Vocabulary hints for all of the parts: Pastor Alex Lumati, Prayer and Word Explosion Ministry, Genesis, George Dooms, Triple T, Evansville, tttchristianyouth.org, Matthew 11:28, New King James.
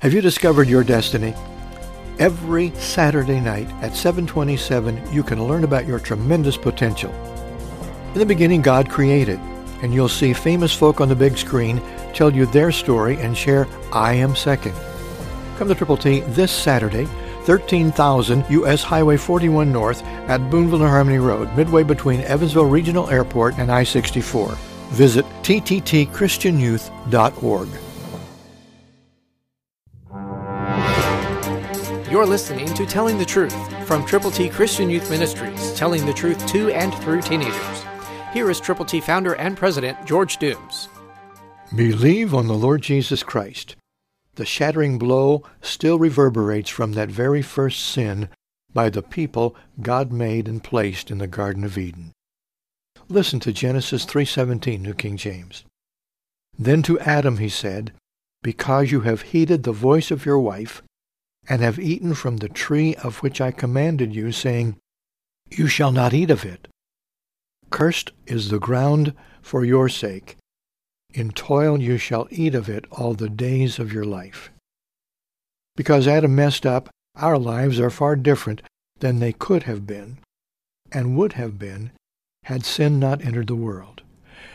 Have you discovered your destiny? Every Saturday night at 7:27, you can learn about your tremendous potential. In the beginning, God created, and you'll see famous folk on the big screen tell you their story and share, I am second. Come to Triple T this Saturday, 13,000 U.S. Highway 41 North at Boonville and Harmony Road, midway between Evansville Regional Airport and I-64. Visit tttchristianyouth.org. You're listening to Telling the Truth from Triple T Christian Youth Ministries, telling the truth to and through teenagers. Here is Triple T founder and president, George Dooms. Believe on the Lord Jesus Christ. The shattering blow still reverberates from that very first sin by the people God made and placed in the Garden of Eden. Listen to Genesis 3:17, New King James. Then to Adam he said, Because you have heeded the voice of your wife, and have eaten from the tree of which I commanded you, saying, You shall not eat of it. Cursed is the ground for your sake. In toil you shall eat of it all the days of your life. Because Adam messed up, our lives are far different than they could have been, and would have been, had sin not entered the world.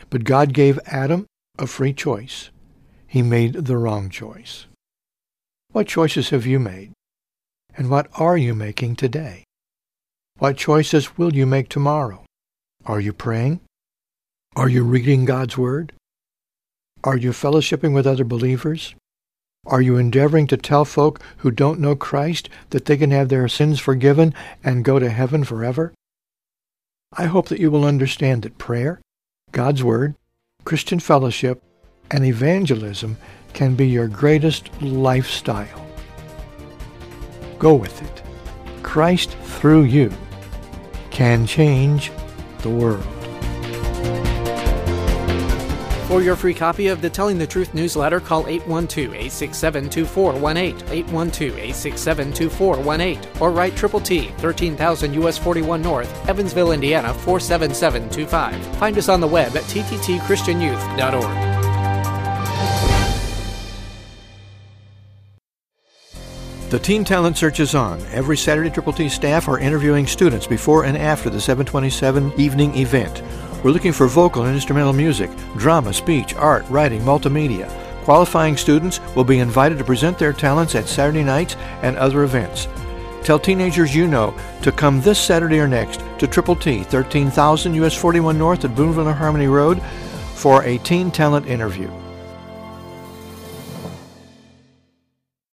But God gave Adam a free choice. He made the wrong choice. What choices have you made? And what are you making today? What choices will you make tomorrow? Are you praying? Are you reading God's Word? Are you fellowshipping with other believers? Are you endeavoring to tell folk who don't know Christ that they can have their sins forgiven and go to heaven forever? I hope that you will understand that prayer, God's Word, Christian fellowship, and evangelism can be your greatest lifestyle. Go with it. Christ through you can change the world. For your free copy of the Telling the Truth newsletter, call 812-867-2418, 812-867-2418, or write Triple T, 13,000 U.S. 41 North, Evansville, Indiana, 47725. Find us on the web at tttchristianyouth.org. The Teen Talent Search is on. Every Saturday, Triple T staff are interviewing students before and after the 7:27 evening event. We're looking for vocal and instrumental music, drama, speech, art, writing, multimedia. Qualifying students will be invited to present their talents at Saturday nights and other events. Tell teenagers you know to come this Saturday or next to Triple T, 13,000 U.S. 41 North at Boonville and Harmony Road for a Teen Talent interview.